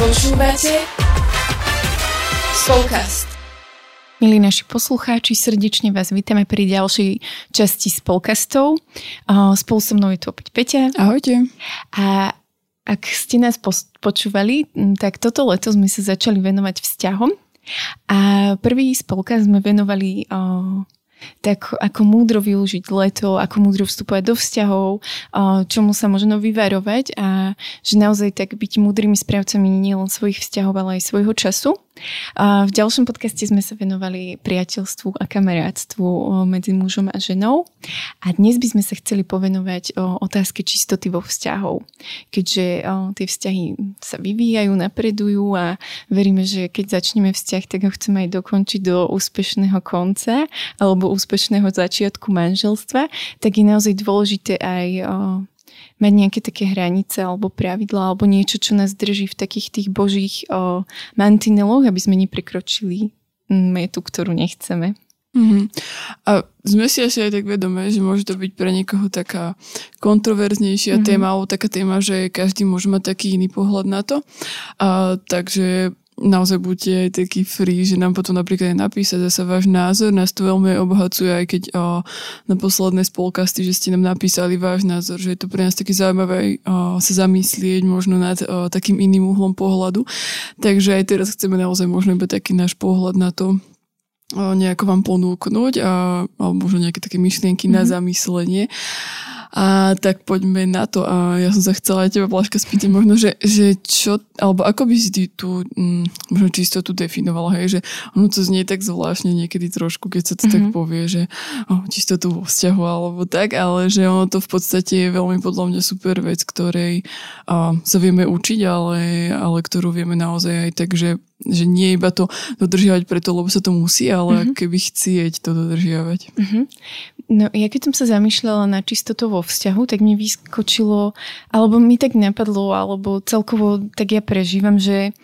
Počúvate Spolkast. Milí naši poslucháči, srdečne vás vítame pri ďalšej časti Spolkastov. Spolu so mnou je tu opäť Peťa. Ahojte. A ak ste nás počúvali, tak toto leto sme sa začali venovať vzťahom. A prvý Spolkast sme venovali tak ako múdro využiť leto, ako múdro vstupovať do vzťahov, čomu sa možno vyvarovať a že naozaj tak byť múdrymi správcami nielen svojich vzťahov, ale aj svojho času. V ďalšom podcaste sme sa venovali priateľstvu a kamarátstvu medzi mužom a ženou a dnes by sme sa chceli povenovať otázke čistoty vo vzťahov, keďže tie vzťahy sa vyvíjajú, napredujú a veríme, že keď začneme vzťah, tak ho chceme aj dokončiť do úspešného konca alebo úspešného začiatku manželstva, tak je naozaj dôležité aj mať nejaké také hranice alebo pravidlá alebo niečo, čo nás drží v takých tých božích mantineloch, aby sme neprekročili metu, ktorú nechceme. Mm-hmm. A sme si asi aj tak vedomé, že môže to byť pre niekoho taká kontroverznejšia téma alebo taká téma, že každý môže mať taký iný pohľad na to. Takže naozaj buďte aj taký free, že nám potom napríklad napísať zase váš názor. Nás to veľmi obohacuje, aj keď na posledné Spolkasty, že ste nám napísali váš názor, že je to pre nás také zaujímavé sa zamyslieť možno nad takým iným uhlom pohľadu. Takže aj teraz chceme naozaj možno iba taký náš pohľad na to nejako vám ponúknuť alebo možno nejaké také myšlienky na zamyslenie. A tak poďme na to. A ja som sa chcela aj teba, Blažka, spýtať možno, že čo, alebo ako by si ty tú možno čistotu definovala, hej, že ono to znie tak zvláštne niekedy trošku, keď sa to tak povie, že čistotu vo vzťahu alebo tak, ale že ono to v podstate je veľmi podľa mňa super vec, ktorej sa vieme učiť, ale ktorú vieme naozaj aj tak, že nie iba to dodržiavať preto, lebo sa to musí, ale keby chcieť to dodržiavať. No, ja keď som sa zamýšľala na čistotu vo vzťahu, tak mi vyskočilo, alebo mi tak napadlo, alebo celkovo tak ja prežívam, že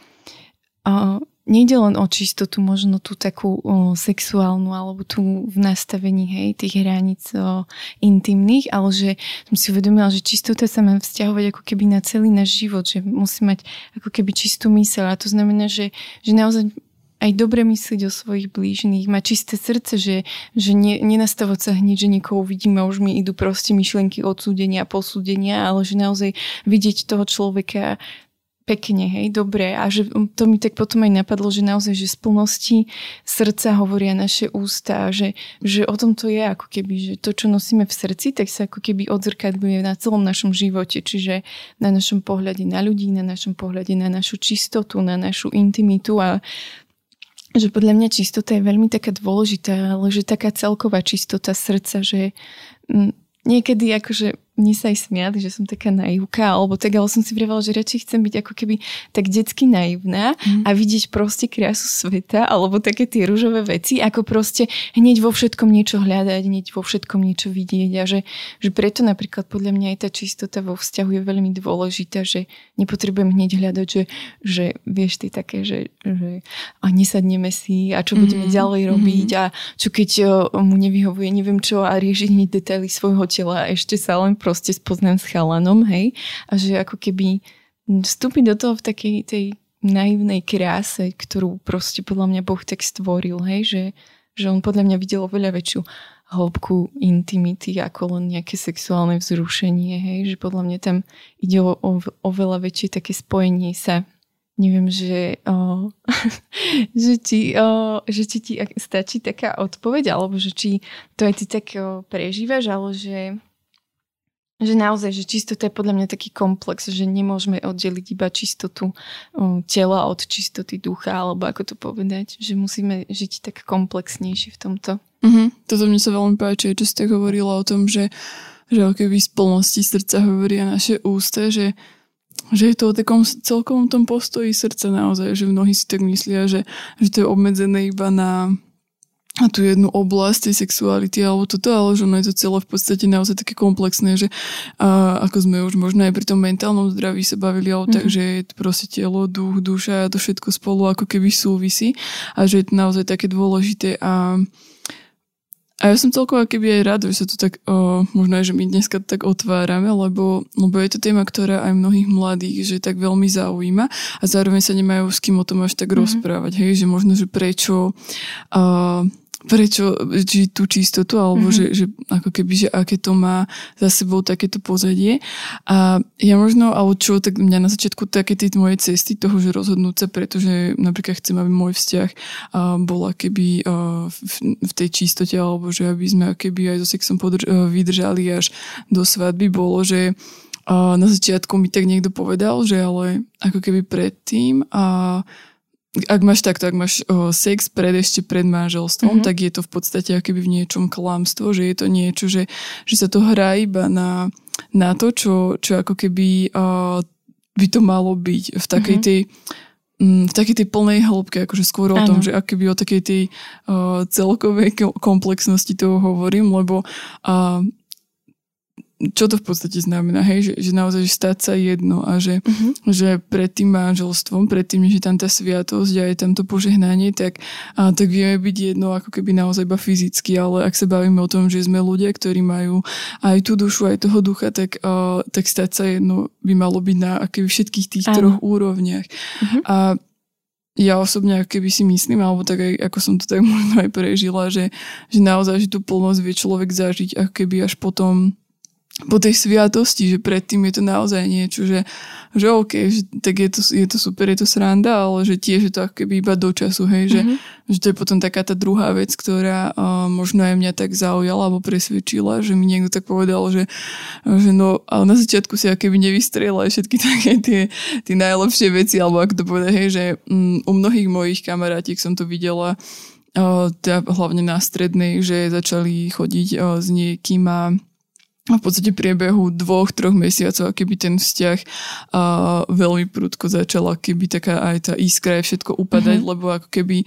nejde len o čistotu, možno tú takú sexuálnu, alebo tú v nastavení, hej, tých hraníc intimných, ale že som si uvedomila, že čistota sa má vzťahovať ako keby na celý náš život, že musí mať ako keby čistú myseľ a to znamená, že naozaj aj dobre myslieť o svojich blížnych, mať čisté srdce, že nenastavovať sa hneď, že niekoho vidíme a už mi idú proste myšlienky odsúdenia, posúdenia, ale že naozaj vidieť toho človeka pekne, hej, dobre. A že to mi tak potom aj napadlo, že naozaj, že z plnosti srdca hovoria naše ústa, že o tom to je ako keby, že to, čo nosíme v srdci, tak sa ako keby odzrkadluje na celom našom živote, čiže na našom pohľade na ľudí, na našom pohľade na našu čistotu, na našu intimitu a že podľa mňa čistota je veľmi taká dôležitá, ale že taká celková čistota srdca, že niekedy akože mne sa aj smiali, že som taká naivka, alebo tak, ale som si vravala, že radšej chcem byť ako keby tak detsky naivná a vidieť proste krásu sveta, alebo také tie ružové veci, ako proste hneď vo všetkom niečo hľadať, hneď vo všetkom niečo vidieť a že preto napríklad podľa mňa aj tá čistota vo vzťahu je veľmi dôležitá, že nepotrebujem hneď hľadať, že vieš ty také, že a nesadneme si a čo budeme ďalej robiť a čo keď mu nevyhovuje, neviem čo a riešiť hneď detaily svojho tela a ešte sa len proste spoznám s chalanom, hej, a že ako keby vstúpiť do toho v takej tej naivnej kráse, ktorú proste podľa mňa Boh tak stvoril, hej, že on podľa mňa videl oveľa väčšiu hĺbku intimity ako len nejaké sexuálne vzrušenie, hej, že podľa mňa tam ide o veľa väčšie také spojenie sa. Neviem, že či ti stačí taká odpoveď, alebo že či to aj ty tak prežívaš, ale že naozaj, že čistota je podľa mňa taký komplex, že nemôžeme oddeliť iba čistotu tela od čistoty ducha, alebo ako to povedať, že musíme žiť tak komplexnejšie v tomto. Toto mne sa veľmi páči, čo ste hovorila o tom, že keby z plnosti srdca hovoria naše ústa, že je to o takom celkom tom postoji srdca naozaj, že mnohí si tak myslia, že to je obmedzené iba na a tú jednu oblasť tej sexuality alebo toto, ale že ono je to celé v podstate naozaj také komplexné, že ako sme už možno aj pri tom mentálnom zdraví sa bavili, ale takže je to proste telo, duch, duša a to všetko spolu ako keby súvisí a že je to naozaj také dôležité A ja som celkovo keby aj rád, že sa to tak, možno aj, že my dneska to tak otvárame, lebo je to téma, ktorá aj mnohých mladých, že tak veľmi zaujíma a zároveň sa nemajú s kým o tom až tak rozprávať, hej, že možno, že prečo či tú čistotu, alebo že ako keby, že aké to má za sebou takéto pozadie. A ja možno, ale čo, tak mňa na začiatku také tie moje cesty toho, že rozhodnúť sa, pretože napríklad chcem, aby môj vzťah bola keby v tej čistote, alebo že aby sme keby aj so sexom vydržali až do svadby, bolo, že na začiatku mi tak niekto povedal, že ale ako keby predtým a ak máš takto, ak máš sex ešte pred manželstvom, tak je to v podstate akoby v niečom klamstvo, že je to niečo, že sa to hrá iba na to, čo ako keby by to malo byť v takej tej v takej tej plnej hĺbke, akože skôr o tom, že akoby o takej tej celkovej komplexnosti toho hovorím, lebo čo to v podstate znamená, hej, že naozaj že stať sa jedno a že pred tým manželstvom, pred tým, že tam tá sviatosť a je tam to požehnanie, tak vieme byť jedno ako keby naozaj iba fyzicky, ale ak sa bavíme o tom, že sme ľudia, ktorí majú aj tú dušu, aj toho ducha, tak stať sa jedno by malo byť na akoby všetkých tých troch úrovniach. A ja osobne, keby si myslím, alebo tak aj, ako som to tak možno aj prežila, že naozaj že tú plnosť vie človek zažiť ako keby až potom po tej sviatosti, že predtým je to naozaj niečo, že okej, že tak je to super, je to sranda, ale že tiež je to akoby iba do času, hej, že to je potom taká tá druhá vec, ktorá možno aj mňa tak zaujala alebo presvedčila, že mi niekto tak povedal, že no, ale na začiatku si akoby nevystrela všetky také tie najlepšie veci, alebo ako to povedať, hej, že u mnohých mojich kamarátiek som to videla, teda hlavne na strednej, že začali chodiť s niekým a v podstate priebehu 2-3 mesiacov, keby ten vzťah veľmi prudko začala, keby taká aj tá iskra je všetko upadať, lebo ako keby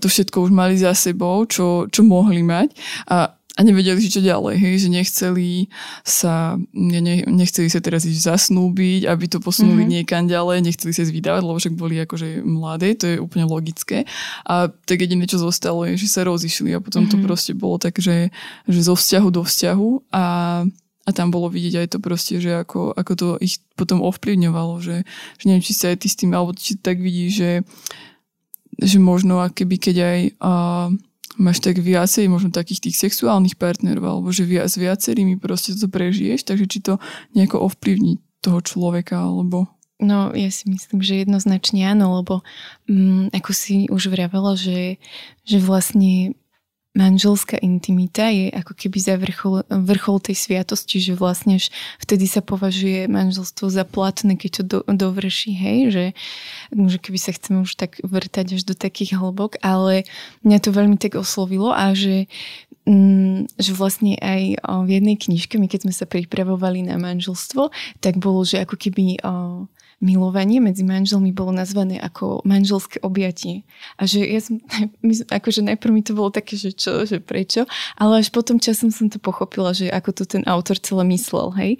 to všetko už mali za sebou, čo mohli mať a nevedeli, čo ďalej, hej, že nechceli sa teraz ísť zasnúbiť, aby to posunuli niekam ďalej, nechceli sa vydávať, lebo však boli akože mladé, to je úplne logické. A tak jediné, čo zostalo, je, že sa rozišli a potom to proste bolo tak, že zo vzťahu do vzťahu a tam bolo vidieť aj to proste, že ako to ich potom ovplyvňovalo, že neviem, či sa aj ty s tým, alebo či tak vidíš, že možno akoby keď aj máš tak viacej možno takých tých sexuálnych partnerov, alebo že s viacerými proste to prežiješ, takže či to nejako ovplyvní toho človeka, alebo... No, ja si myslím, že jednoznačne áno, lebo ako si už vravela, že vlastne manželská intimita je ako keby za vrchol tej sviatosti, že vlastne vtedy sa považuje manželstvo za platné, keď to dovrší, hej, že keby sa chceme už tak vrtať až do takých hlbok, ale mňa to veľmi tak oslovilo a že vlastne aj v jednej knižke, my keď sme sa pripravovali na manželstvo, tak bolo, že ako keby... milovanie medzi manželmi bolo nazvané ako manželské objatie. A že ja som, akože najprv mi to bolo také, že čo, že prečo, ale až potom časom som to pochopila, že ako to ten autor celé myslel, hej.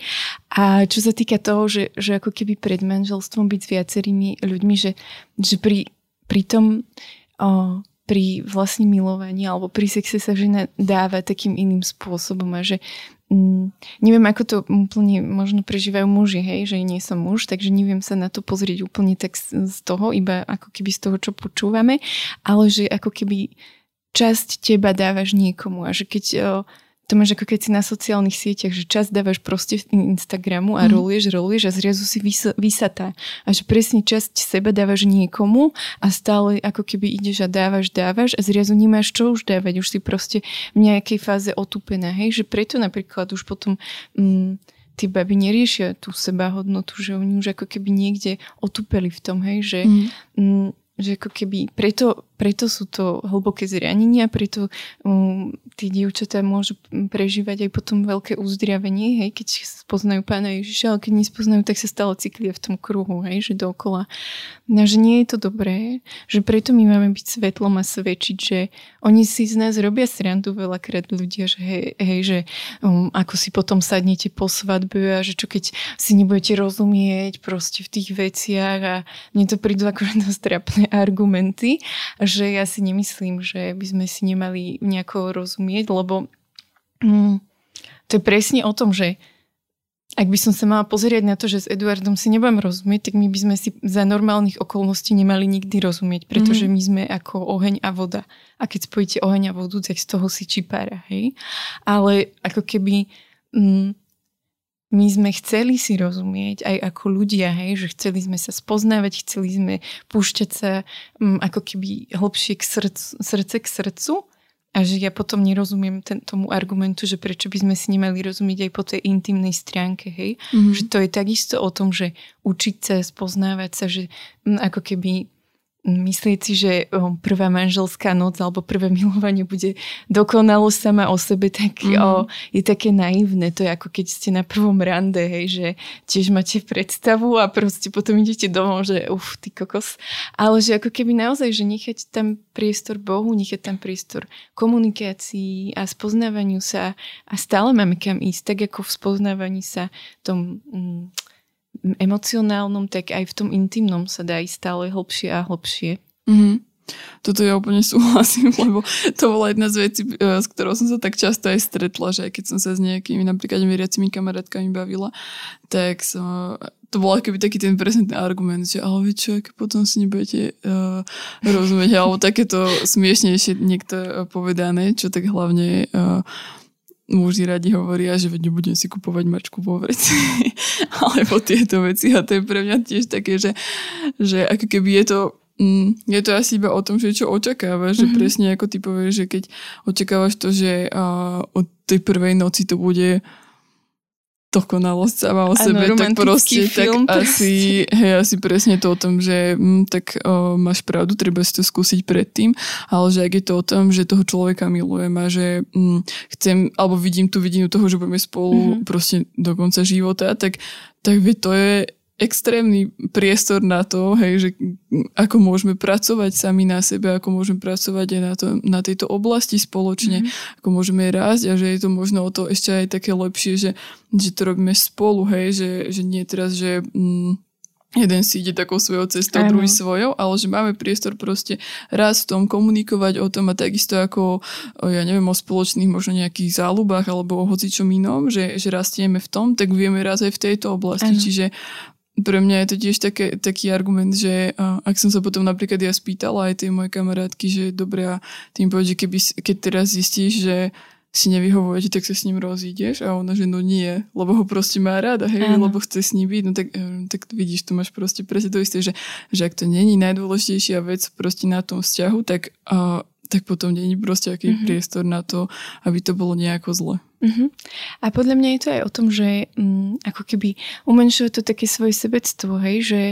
A čo sa týka toho, že ako keby pred manželstvom byť s viacerými ľuďmi, že pri vlastne milovaní alebo pri sexe sa žena dáva takým iným spôsobom a že neviem, ako to úplne možno prežívajú muži, hej, že nie som muž, takže neviem sa na to pozrieť úplne tak z toho, iba ako keby z toho, čo počúvame, ale že ako keby časť teba dávaš niekomu a že keď to máš ako keď si na sociálnych sieťach, že čas dávaš proste Instagramu a roluješ a zrazu si vysatá. A že presne časť seba dávaš niekomu a stále ako keby ideš a dávaš a zrazu nemáš čo už dávať. Už si proste v nejakej fáze otúpená. Hej? Že preto napríklad už potom tí baby neriešia tú sebahodnotu, že oni už ako keby niekde otúpeli v tom, hej, že... že ako keby, preto sú to hlboké zranenia, preto tí dievčatá môžu prežívať aj potom veľké uzdravenie, hej, keď spoznajú Pána Ježiša, ale keď nespoznajú, tak sa stále cyklia v tom kruhu, hej, že dookola. No, že nie je to dobré, že preto my máme byť svetlom a svedčiť, že oni si z nás robia srandu veľakrát ľudia, že hej, že ako si potom sadnete po svadbe a že čo keď si nebudete rozumieť proste v tých veciach a mne to prídu akorát na strapné, rôzne argumenty, že ja si nemyslím, že by sme si nemali nejako rozumieť, lebo to je presne o tom, že ak by som sa mala pozrieť na to, že s Eduardom si nebudem rozumieť, tak my by sme si za normálnych okolností nemali nikdy rozumieť, pretože my sme ako oheň a voda. A keď spojíte oheň a vodu, tak z toho si čipára, hej? Ale ako keby my sme chceli si rozumieť aj ako ľudia, hej? Že chceli sme sa spoznávať, chceli sme púšťať sa ako keby hlbšie k srdcu. A že ja potom nerozumiem tomu argumentu, že prečo by sme si nemali rozumieť aj po tej intimnej stránke, hej? Mm-hmm. Že to je takisto o tom, že učiť sa, spoznávať sa, že ako keby myslieť si, že prvá manželská noc alebo prvé milovanie bude dokonalo sama o sebe, tak je také naivné. To je ako keď ste na prvom rande, hej, že tiež máte predstavu a proste potom idete domov, že ty kokos. Ale že ako keby naozaj, že nechať tam priestor Bohu, nechať tam priestor komunikácii a spoznávaniu sa a stále máme kam ísť, tak ako v spoznávaní sa tom emocionálnom, tak aj v tom intimnom sa dá ísť stále hlbšie a hlbšie. Mm-hmm. Toto ja úplne súhlasím, lebo to bola jedna z vecí, s ktorou som sa tak často aj stretla, že keď som sa s nejakými napríklad veriacimi kamarátkami bavila, tak som... To bol akoby taký ten presentný argument, že ale vy čo, potom si nebudete rozumieť, alebo takéto smiešnejšie niekto povedané, čo tak hlavne... muži radi hovoria, že nebudem si kupovať mačku vo vreci alebo tieto veci a to je pre mňa tiež také, že ako keby je to asi iba o tom, že čo očakávaš, že presne ako ty povieš, že keď očakávaš to, že od tej prvej noci to bude dokonalosť sama o sebe, tak proste film, tak asi presne to o tom, že máš pravdu, treba si to skúsiť predtým, ale že ak je to o tom, že toho človeka milujem a že chcem, alebo vidím tú vidinu toho, že budeme spolu proste do konca života, tak to je extrémny priestor na to, hej, že ako môžeme pracovať sami na sebe, ako môžeme pracovať aj na tejto oblasti spoločne, ako môžeme rásť a že je to možno o to ešte aj také lepšie, že to robíme spolu, hej, že nie teraz, že jeden si ide takou svojou cestou, druhý svojou, ale že máme priestor proste rásť v tom, komunikovať o tom a takisto ako, o spoločných možno nejakých záľubách alebo o hocičom inom, že rastieme v tom, tak vieme rásť aj v tejto oblasti, čiže pre mňa je to tiež taký argument, že ak som sa potom napríklad ja spýtala aj tej mojej kamarátky, že dobre a tým povedať, že keď teraz zistíš, že si nevyhovujete, tak sa s ním rozídeš a ona, že no nie, lebo ho proste má rada, hej, lebo chce s ním byť, no tak vidíš, tu máš proste presne to isté, že ak to není najdôležitejšia vec proste na tom vzťahu, tak potom není proste aký priestor na to, aby to bolo nejako zle. A podľa mňa je to aj o tom, že ako keby umenšuje to také svoje sebectvo, hej, že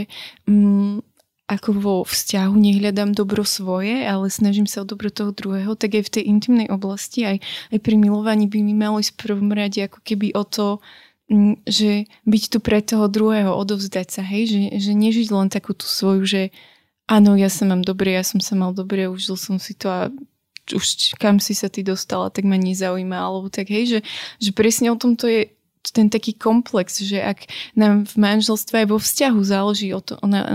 ako vo vzťahu nehľadám dobro svoje, ale snažím sa o dobro toho druhého, tak aj v tej intimnej oblasti, aj pri milovaní by mi malo ísť v prvom rade ako keby o to, že byť tu pre toho druhého, odovzdať sa, hej, že nežiť len takú tú svoju, že áno, ja sa mám dobre, ja som sa mal dobre, užil som si to a už kam si sa ty dostala, tak ma nezaujíma, alebo tak, hej, že presne o tom to je ten taký komplex, že ak nám v manželstve aj vo vzťahu záleží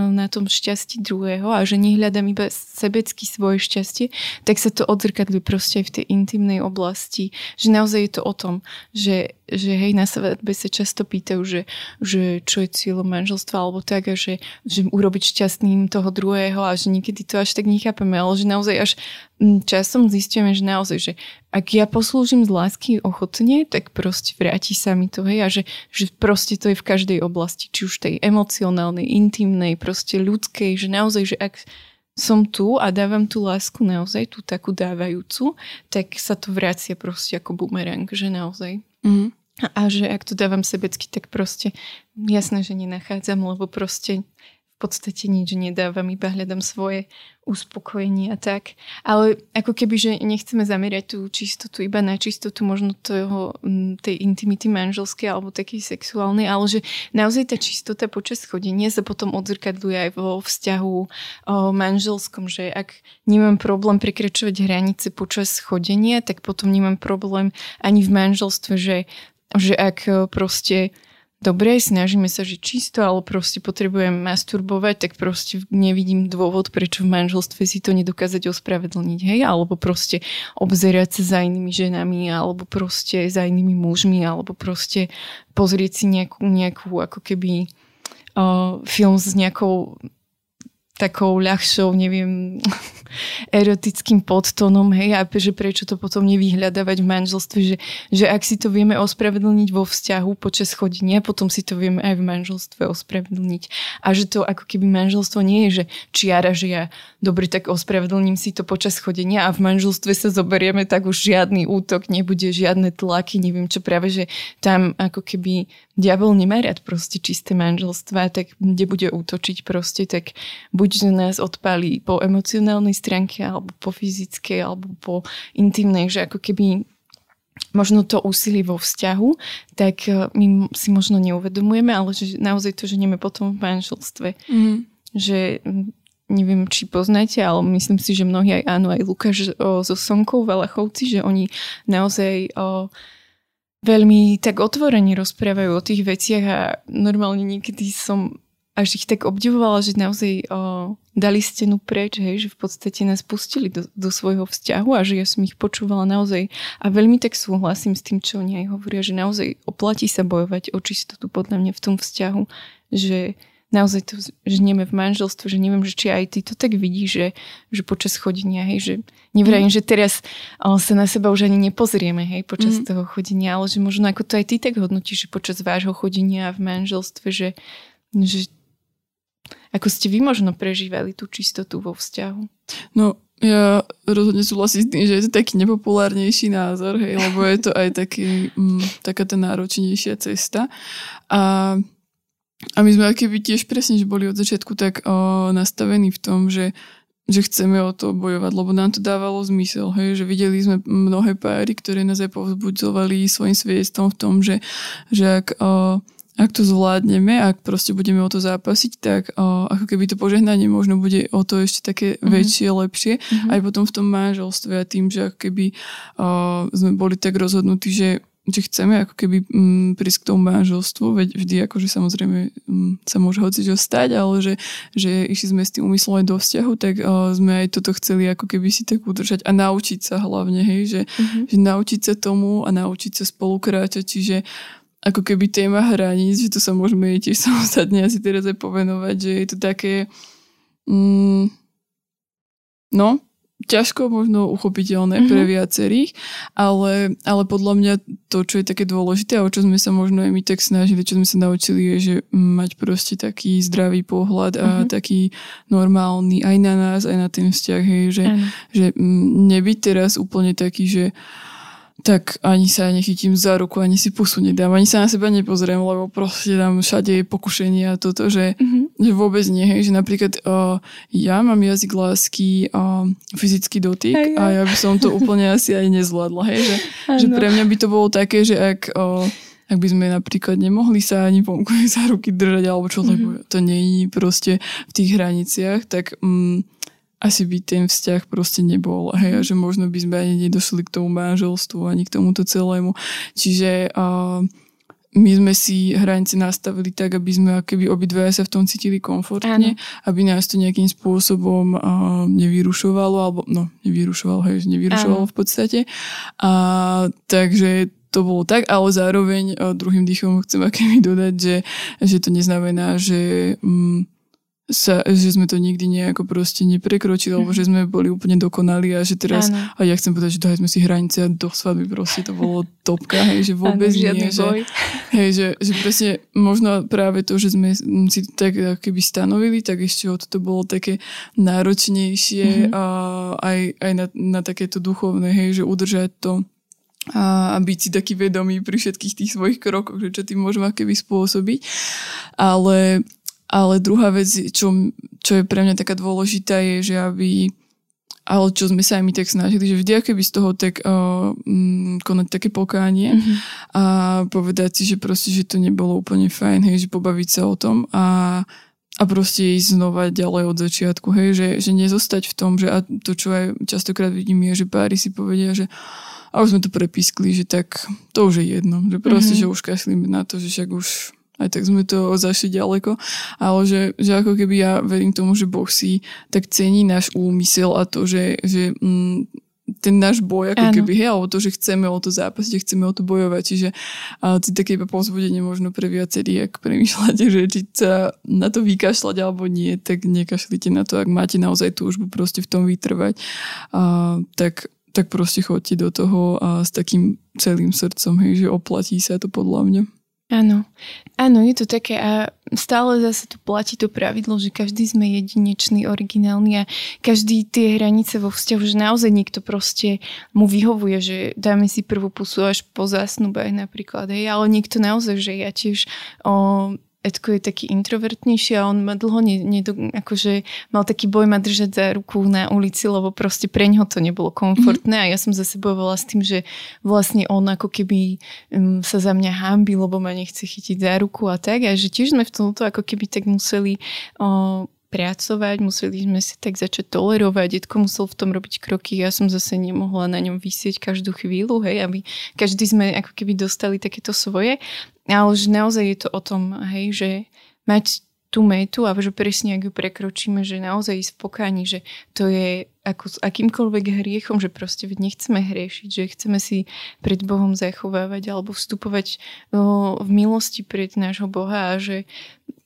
na tom šťastí druhého a že nehľadám iba sebecky svoje šťastie, tak sa to odzrkadlí proste aj v tej intimnej oblasti, že naozaj je to o tom, že hej, na svadbe sa často pýtajú, že čo je cieľom manželstva alebo tak a že urobiť šťastným toho druhého a že niekedy to až tak nechápeme, ale že naozaj až časom zistíme, že naozaj, že ak ja poslúžim z lásky ochotne, tak proste vráti sa mi to, hej, a že proste to je v každej oblasti, či už tej emocionálnej, intimnej, proste ľudskej, že naozaj, že ak som tu a dávam tú lásku naozaj, tú takú dávajúcu, tak sa to vracia proste ako bumerang, že naozaj. A že ak to dávam sebecky, tak proste jasné, že nenachádzam, lebo proste v podstate nič nedávam, iba hľadám svoje uspokojenie a tak. Ale ako keby, že nechceme zamerať tú čistotu iba na čistotu možno tej intimity manželskej alebo takej sexuálnej, ale že naozaj tá čistota počas chodenia sa potom odzrkadluje aj vo vzťahu manželskom, že ak nemám problém prekračovať hranice počas chodenia, tak potom nemám problém ani v manželstve, že ak proste dobre, snažíme sa žiť čisto, ale proste potrebujem masturbovať, tak proste nevidím dôvod, prečo v manželstve si to nedokázať ospravedlniť, hej? Alebo proste obzerať sa za inými ženami, alebo proste za inými mužmi, alebo proste pozrieť si nejakú ako keby film s nejakou takou ľahšou, neviem, erotickým podtónom, hej, a že prečo to potom nevyhľadávať v manželstve, že ak si to vieme ospravedlniť vo vzťahu počas chodenia, potom si to vieme aj v manželstve ospravedlniť. A že to ako keby manželstvo nie je, že čiara, že ja dobre, tak ospravedlním si to počas chodenia a v manželstve sa zoberieme, tak už žiadny útok, nebude žiadne tlaky, neviem čo, práve, že tam ako keby diabol nemá rád proste čisté manželstvá, tak kde bude útočiť proste, tak buď nás odpálí po emocionálnej stránke, alebo po fyzickej, alebo po intimnej, že ako keby možno to úsilí vo vzťahu, tak my si možno neuvedomujeme, ale že naozaj to ženieme potom v manželstve. Mm-hmm. Že neviem, či poznáte, ale myslím si, že mnohí aj áno, aj Lukáš so Sonkou, Valachovci, že oni naozaj veľmi tak otvorene rozprávajú o tých veciach a normálne niekedy som až ich tak obdivovala, že naozaj dali stenu preč, hej, že v podstate nás pustili do svojho vzťahu a že ja som ich počúvala naozaj a veľmi tak súhlasím s tým, čo oni aj hovoria, že naozaj oplatí sa bojovať o čistotu podľa mňa v tom vzťahu, že naozaj to ženieme v manželstve, že neviem, že či aj ty to tak vidíš, že počas chodenia, hej, že nevrajím, že teraz sa na seba už ani nepozrieme, hej, počas toho chodenia, ale že možno ako to aj ty tak hodnotíš, že počas vášho chodenia v manželstve, že ako ste vy možno prežívali tú čistotu vo vzťahu? No, ja rozhodne súhlasím s tým, že je to taký nepopulárnejší názor, hej, lebo je to aj taký, taká tá náročnejšia cesta. A my sme akéby tiež presne, že boli od začiatku tak nastavení v tom, že chceme o to bojovať, lebo nám to dávalo zmysel, hej, že videli sme mnohé páry, ktoré nás aj povzbudzovali svojim svedectvom v tom, že ak to zvládneme, ak proste budeme o to zápasiť, tak ako keby to požehnanie možno bude o to ešte také väčšie, lepšie. Aj potom v tom manželstve a tým, že ako keby sme boli tak rozhodnutí, že chceme ako keby prísť k tomu manželstvu, veď vždy akože samozrejme sa môže hocičo stať, ale že išli sme s tým úmyslom aj do vzťahu, tak sme aj toto chceli ako keby si tak udržať a naučiť sa hlavne, hej, že naučiť sa tomu a naučiť sa spolukráčať, čiže ako keby téma hraníc, že to sa môžeme tiež samostatne asi teraz aj povenovať, že je to také no, ťažko možno uchopiteľné pre viacerých, ale podľa mňa to, čo je také dôležité a o čo sme sa možno aj my tak snažili, čo sme sa naučili, je, že mať proste taký zdravý pohľad a taký normálny aj na nás, aj na ten vzťah, hej, že nebyť teraz úplne taký, že tak ani sa nechytím za ruku, ani si pusu nedám, ani sa na seba nepozriem, lebo proste tam všade je pokušenie a toto, že vôbec nie, hej, že napríklad ja mám jazyk lásky a fyzický dotyk a ja by som to úplne asi aj nezvládla, hej, že pre mňa by to bolo také, že ak by sme napríklad nemohli sa ani pomknúť za ruky držať, alebo čo, lebo to nie je proste v tých hraniciach, tak asi by ten vzťah proste nebol. Hej, a že možno by sme ani nedošli k tomu manželstvu, ani k tomuto celému. Čiže my sme si hranice nastavili tak, aby sme akoby obidvaja sa v tom cítili komfortne, aby nás to nejakým spôsobom nevyrušovalo, alebo nevyrušovalo v podstate. Takže to bolo tak, ale zároveň druhým dýchom chcem akoby dodať, že to neznamená, že že sme to nikdy nejako proste neprekročili, alebo že sme boli úplne dokonali a že teraz, a ja chcem povedať, že dali sme si hranice a do svadby proste to bolo topka, hej, že vôbec nie, že presne možno práve to, že sme si tak keby stanovili, tak ešte to bolo také náročnejšie a aj na takéto duchovné, hej, že udržať to a byť si taký vedomý pri všetkých tých svojich krokoch, že čo tým môžeme keby spôsobiť, ale druhá vec, čo je pre mňa taká dôležitá, je, že ale čo sme sa aj my tak snažili, že vždy akoby z toho tak konať také pokánie a povedať si, že proste, že to nebolo úplne fajn, hej, že pobaviť sa o tom a proste ísť znova ďalej od začiatku, hej, že nezostať v tom, že a to, čo aj častokrát vidím, je, že páry si povedia, že a už sme to prepískli, že tak to už je jedno, že proste, že už kašlíme na to, že však už aj tak sme to zašli ďaleko, ale že ako keby ja verím tomu, že Boh si tak cení náš úmysel a to, že ten náš boj, ako keby, hej, alebo to, že chceme o to zápasiť, chceme o to bojovať, čiže to je také iba povzbudenie možno pre viacerých, ak premýšľate, že či sa na to vykašľať alebo nie, tak nekašľite na to, ak máte naozaj túžbu proste v tom vytrvať, tak proste chodte do toho a s takým celým srdcom, hej, že oplatí sa to podľa mňa. Áno, je to také a stále zase tu platí to pravidlo, že každý sme jedinečný, originálny a každý tie hranice vo vzťahu, že naozaj niekto proste mu vyhovuje, že dáme si prvú pusu až po zásnubách napríklad, hej, ale niekto naozaj, že ja tiež Detko je taký introvertnejší a on ma dlho akože mal taký boj ma držať za ruku na ulici, lebo proste pre ňoho to nebolo komfortné a ja som zase bojovala s tým, že vlastne on ako keby sa za mňa hanbí, lebo ma nechce chytiť za ruku a tak, a že tiež sme v tomto ako keby tak museli pracovať, museli sme sa tak začať tolerovať, Detko musel v tom robiť kroky, ja som zase nemohla na ňom vysieť každú chvíľu, hej, aby každý sme ako keby dostali takéto svoje, ale že naozaj je to o tom, hej, že mať tú metu a že presne ak ju prekročíme, že naozaj ísť v pokáni, že to je ako s akýmkoľvek hriechom, že proste nechceme hriešiť, že chceme si pred Bohom zachovávať alebo vstupovať v milosti pred nášho Boha a že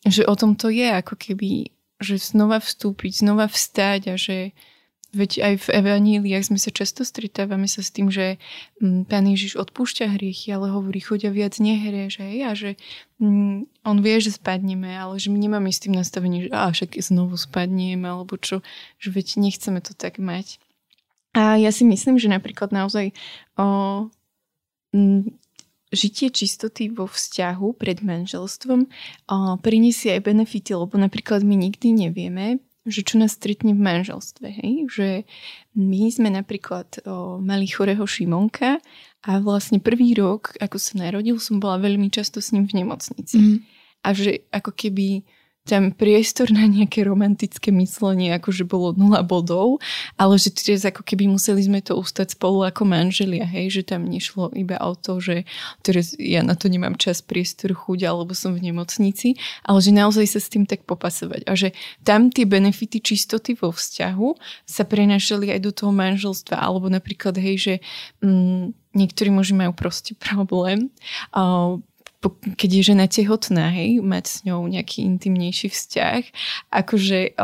o tom to je ako keby že znova vstúpiť, znova vstať a že veď aj v evaníliách sme sa často stretávame sa s tým, že Pán Ježiš odpúšťa hriechy, ale hovorí, choď a viac nehrieš, hej, a že on vie, že spadneme, ale že my nemáme s tým nastavenie, že však znovu spadneme, alebo čo, že veď nechceme to tak mať. A ja si myslím, že napríklad naozaj žitie čistoty vo vzťahu pred manželstvom prinesie aj benefity, lebo napríklad my nikdy nevieme, že čo nás stretne v manželstve, hej? Že my sme napríklad mali chorého Šimonka a vlastne prvý rok, ako sa narodil, som bola veľmi často s ním v nemocnici. A že ako keby tam priestor na nejaké romantické myslenie, akože bolo 0 bodov, ale že teraz ako keby museli sme to ustať spolu ako manželia, hej, že tam nešlo iba o to, že teraz ja na to nemám čas, priestor, chuť, alebo som v nemocnici, ale že naozaj sa s tým tak popasovať a že tam tie benefity čistoty vo vzťahu sa prenašali aj do toho manželstva, alebo napríklad, hej, že niektorí muži majú proste problém keď je žena tehotná, hej, mať s ňou nejaký intimnejší vzťah. Akože,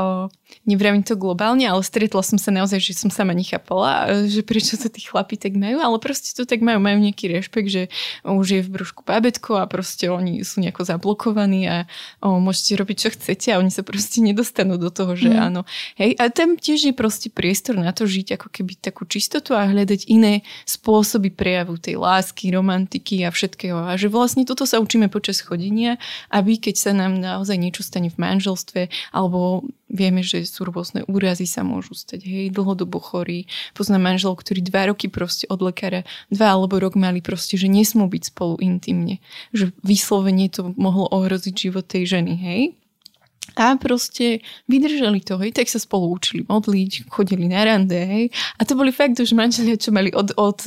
nevravím to globálne, ale stretla som sa naozaj, že som sama nechápala, že prečo to tí chlapi tak majú, ale proste to tak majú, majú nejaký rešpekt, že už je v brúšku bábätko a proste oni sú nejako zablokovaní a môžete robiť, čo chcete a oni sa proste nedostanú do toho, že áno. Hej, a tam tiež je proste priestor na to žiť ako keby takú čistotu a hľadať iné spôsoby prejavu tej lásky, romantiky a všetkého. A že vlastne toto sa učíme počas chodenia, aby keď sa nám naozaj niečo stane v manželstve, alebo vieme, že sú rôzne úrazy sa môžu stať, hej, dlhodobo chorí. Poznám manželov, ktorí 2 roky proste od lekára, 2 alebo rok mali proste, že nesmú byť spolu intimne. Že vyslovene to mohlo ohroziť život tej ženy, hej. A proste vydržali to, hej, tak sa spolu učili modliť, chodili na rande, hej. A to boli fakt už manželia, čo mali od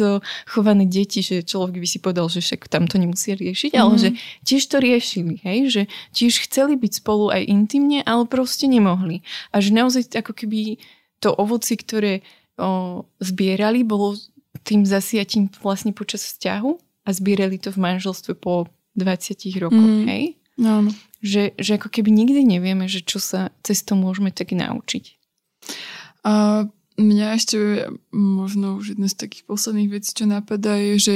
chované deti, že človek by si povedal, že však tam to nemusia riešiť, ale že tiež to riešili, hej, že tiež chceli byť spolu aj intimne, ale proste nemohli. A že naozaj ako keby to ovoci, ktoré zbierali, bolo tým zasiatím vlastne počas vzťahu a zbierali to v manželstve po 20 rokoch, hej. No. Že ako keby nikdy nevieme, že čo sa cez to môžeme tak naučiť. A mňa ešte možno už jedna z takých posledných vecí, čo napadá, je, že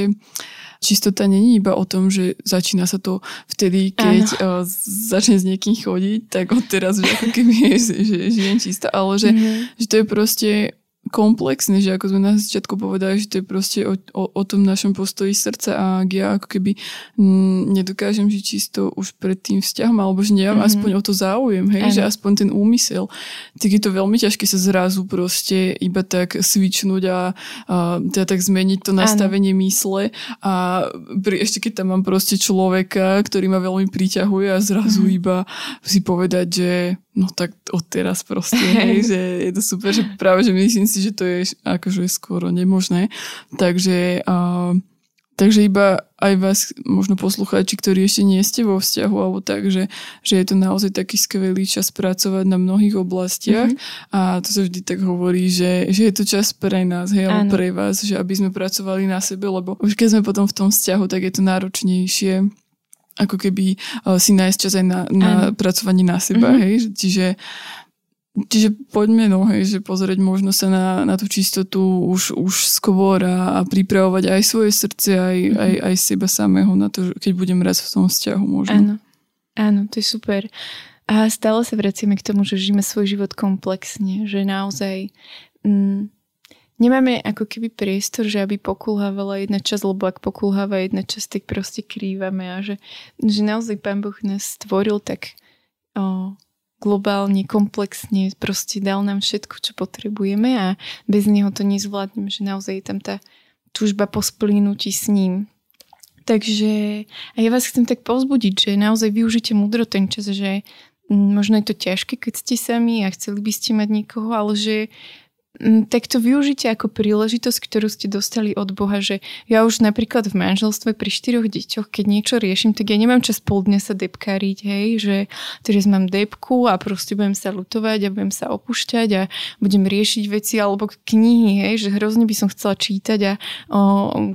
čistota není iba o tom, že začína sa to vtedy, keď začne s niekým chodiť, tak odteraz už ako keby je, že je čistá, ale že to je proste komplexné, že ako sme na začiatku povedali, že to je proste o tom našom postoji srdca a ak ja ako keby nedokážem žiť čisto už pred tým vzťahom, alebo že nemám aspoň o to záujem, hej, že aspoň ten úmysel, tak je to veľmi ťažké sa zrazu proste iba tak svičnúť a teda tak zmeniť to nastavenie mysle a ešte keď tam mám proste človeka, ktorý ma veľmi priťahuje a zrazu iba si povedať, že no tak odteraz proste, hej, že je to super, že práve, že myslím si, že to je akože skoro nemožné. Takže Takže iba aj vás, možno poslucháči, ktorí ešte nie ste vo vzťahu, alebo tak, že je to naozaj taký skvelý čas pracovať na mnohých oblastiach a to sa vždy tak hovorí, že je to čas pre nás, hej, alebo pre vás, že aby sme pracovali na sebe, lebo už keď sme potom v tom vzťahu, tak je to náročnejšie ako keby si nájsť čas aj na pracovanie na seba, hej, Čiže poďme, že pozrieť možno sa na tú čistotu už skôr a pripravovať aj svoje srdce, aj seba samého na to, keď budem raz v tom vzťahu možno. Áno, to je super. A stále sa vraciame k tomu, že žijeme svoj život komplexne, že naozaj nemáme ako keby priestor, že aby pokulhávala jedna časť, lebo ak pokulháva jedna časť, tak proste krývame a že naozaj Pán Boh nás stvoril tak globálne, komplexne, proste dal nám všetko, čo potrebujeme a bez neho to nezvládnem, že naozaj je tam tá túžba po splynutí s ním. Takže a ja vás chcem tak povzbudiť, že naozaj využite múdro ten čas, že možno je to ťažké, keď ste sami a chceli by ste mať niekoho, ale že tak to využite ako príležitosť, ktorú ste dostali od Boha, že ja už napríklad v manželstve pri 4 deťoch, keď niečo riešim, tak ja nemám čas pol dňa sa depkáriť, hej, že teraz mám depku a proste budem sa lutovať a budem sa opúšťať a budem riešiť veci alebo knihy, hej, že hrozne by som chcela čítať a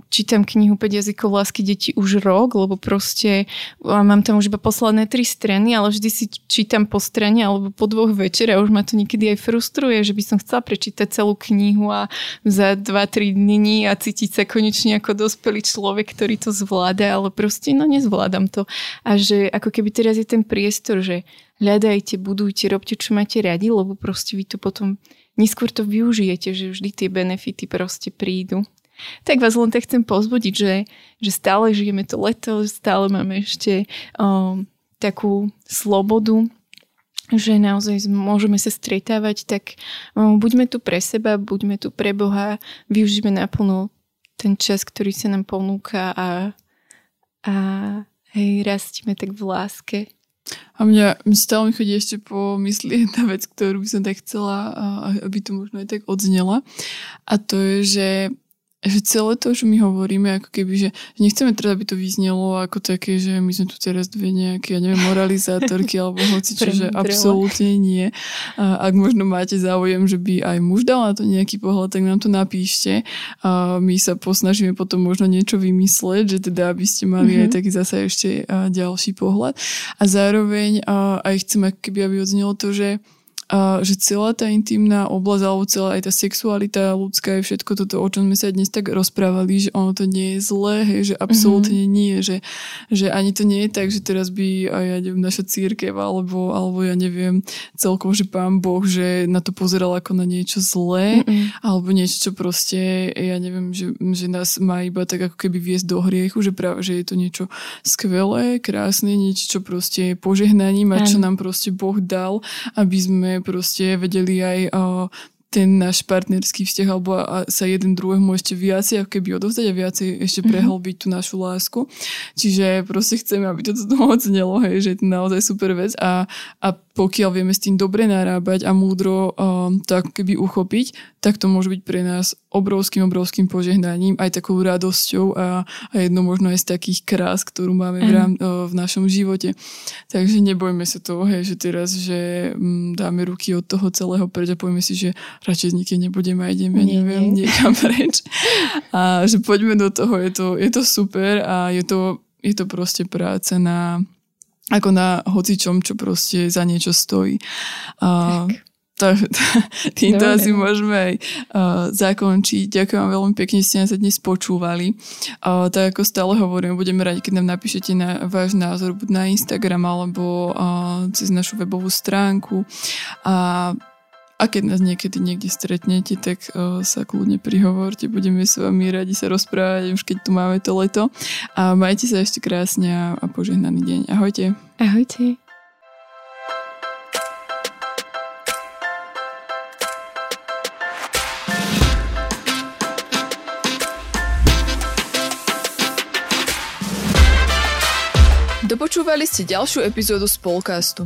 čítam knihu 5 jazykov lásky detí už rok, lebo proste mám tam už iba posledné 3 strany, ale vždy si čítam po strane alebo po 2 večer a už ma to niekedy aj frustruje, že by som chcela prečítať celú knihu a za 2-3 dní a cítiť sa konečne ako dospelý človek, ktorý to zvláda, ale proste nezvládam to. A že ako keby teraz je ten priestor, že hľadajte, budujte, robte, čo máte radi, lebo proste vy to potom neskôr to využijete, že vždy tie benefity proste prídu. Tak vás len tak chcem povzbudiť, že stále žijeme to leto, stále máme ešte takú slobodu, že naozaj môžeme sa stretávať, tak buďme tu pre seba, buďme tu pre Boha, využijme naplno ten čas, ktorý sa nám ponúka a hej, rastíme tak v láske. A mňa stále mi chodí ešte po mysli jedna vec, ktorú by som tak chcela, aby to možno aj tak odznela. A to je, že celé to, čo my hovoríme, ako keby, že nechceme teda, aby to vyznelo ako také, že my sme tu teraz dve nejaké, ja neviem, moralizátorky alebo hocičo, že absolútne nie. A ak možno máte záujem, že by aj muž dal na to nejaký pohľad, tak nám to napíšte. A my sa posnažíme potom možno niečo vymysleť, že teda, aby ste mali aj taký zase ešte ďalší pohľad. A zároveň aj chcem, ako keby, aby odznelo to, že celá tá intimná oblasť alebo celá aj tá sexualita ľudská je všetko toto, o čom sme sa dnes tak rozprávali, že ono to nie je zlé, hej, že absolútne nie, že ani to nie je tak, že teraz by ja neviem, naša cirkev alebo ja neviem celkom, že Pán Boh, že na to pozeral ako na niečo zlé alebo niečo, čo proste ja neviem, že nás má iba tak ako keby viesť do hriechu, že práve, že je to niečo skvelé, krásne, niečo, čo proste je požehnaním a čo nám proste Boh dal, aby sme proste vedeli aj ten náš partnerský vzťah alebo sa jeden druhému ešte viacej keby odovzdať a viacej ešte prehlbiť tú našu lásku. Čiže proste chceme, aby to ocenilo, hej, že je to naozaj super vec a pokiaľ vieme s tým dobre narábať a múdro to ako keby uchopiť, tak to môže byť pre nás obrovským požehnaním, aj takou radosťou a jedno možno aj z takých krás, ktorú máme v našom živote. Takže nebojme sa toho, hej, že teraz, že dáme ruky od toho celého preč a povieme si, že radšej s nikým nebudeme a ideme, neviem, niekam preč. A že poďme do toho, je to super a je to proste práca na hocičom, čo proste za niečo stojí. Týmto asi môžeme aj zakončiť. Ďakujem veľmi pekne, že ste nás dnes počúvali. Tak ako stále hovorím, budeme radi, keď nám napíšete na váš názor buď na Instagram alebo cez našu webovú stránku. A keď nás niekedy niekde stretnete, tak sa kľudne prihovorte. Budeme s vami radi sa rozprávať, už keď tu máme to leto. A majte sa ešte krásne a požehnaný deň. Ahojte. Ahojte. Dopočúvali ste ďalšiu epizódu Spolkastu.